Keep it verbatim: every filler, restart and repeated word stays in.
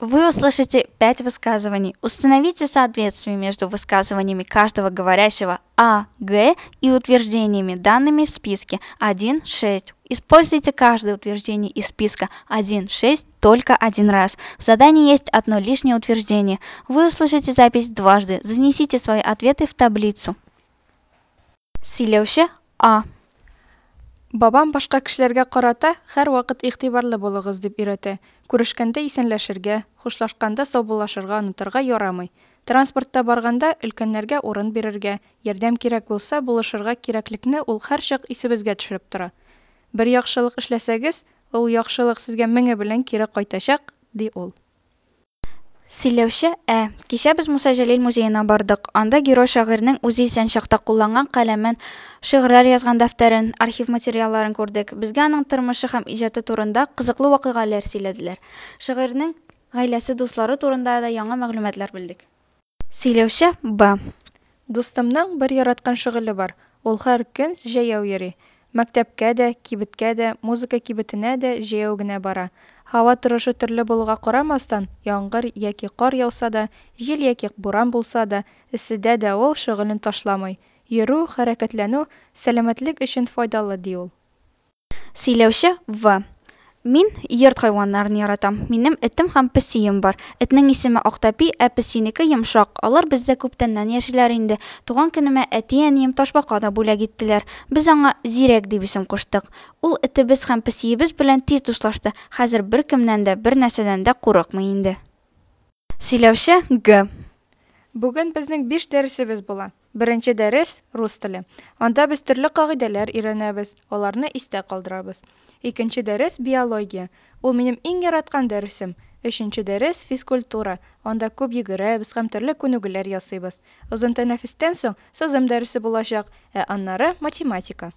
Вы услышите пять высказываний. Установите соответствие между высказываниями каждого говорящего А, Г и утверждениями, данными в списке один шесть. Используйте каждое утверждение из списка один шесть только один раз. В задании есть одно лишнее утверждение. Вы услышите запись дважды. Занесите свои ответы в таблицу. Сөйлеуші А. Бабам башка кишилерге карата һәр вакыт игътибарлы булыгыз дип өйрәтә. Күрешкәндә исәнләшергә, хушлашканда саубуллашырга онытырга ярамый. Транспортта барганда өлкәннәргә урын бирергә, ярдәм кирәк булса булышырга кирәклекне ул һәр чак исебезгә төшереп тора. Бер яхшылык эшләсәгез, ул яхшылык сезгә меңе белән кире кайтачак, ди ул. Сөйләүче Ә. Кичә без Муса Жалил музеена бардык. Анда герой шагыйрьнең үзе исән чакта кулланган каләмен, шигырьләр язган дәфтәрен, архив материалларын күрдек. Безгә аның тормышы һәм иҗаты турында кызыклы вакыйгалар сөйләделәр. Шагыйрьнең гаиләсе, дуслары турында да яңа мәгълүматлар белдек. Сөйләүче Б. Дустымның бер яраткан шөгыле бар. Ул һәр көн җәяү йөри. Мәктәпкә дә, кибеткә дә, музыка кибетенә дә җәяү генә бара. Һава торышы төрле булуга карамастан, яңгыр яки кар яуса да, җил яки буран булса да, исседә дә ул шөгылен ташламый. Йөрү, хәрәкәтләнү сәламәтлек өчен файдалы, ди ул. Сөйләүче В. Мин йорт хайваннарын яратам. Минем этем һәм песием бар. Этнең исеме Актапи, ә песинеке Йомшак. Алар бездә күптәннән яшиләр инде. Туган көнемә әти-әнием Ташбака да бүләк иттеләр. Без аңа Зирәк дип исем куштык. Ул этебез һәм песиебез белән тиз дуслашты. Хәзер бер кемнән дә, бер нәрсәдән дә курыкмый инде. Сөйләүче Г. Бүген безнең биш дәресебез була. Беренче дәрес рус теле. Анда без төрле кагыйдәләр өйрәнәбез, аларны истә калдырабыз. Икенче дәрес биология. Ул минем иң яраткан дәресем. Өченче дәрес физкультура. Анда күп йөгерәбез һәм төрле күнегүләр ясыйбыз. Озын тәнәфестән соң сызым дәресе булачак, ә аннары математика.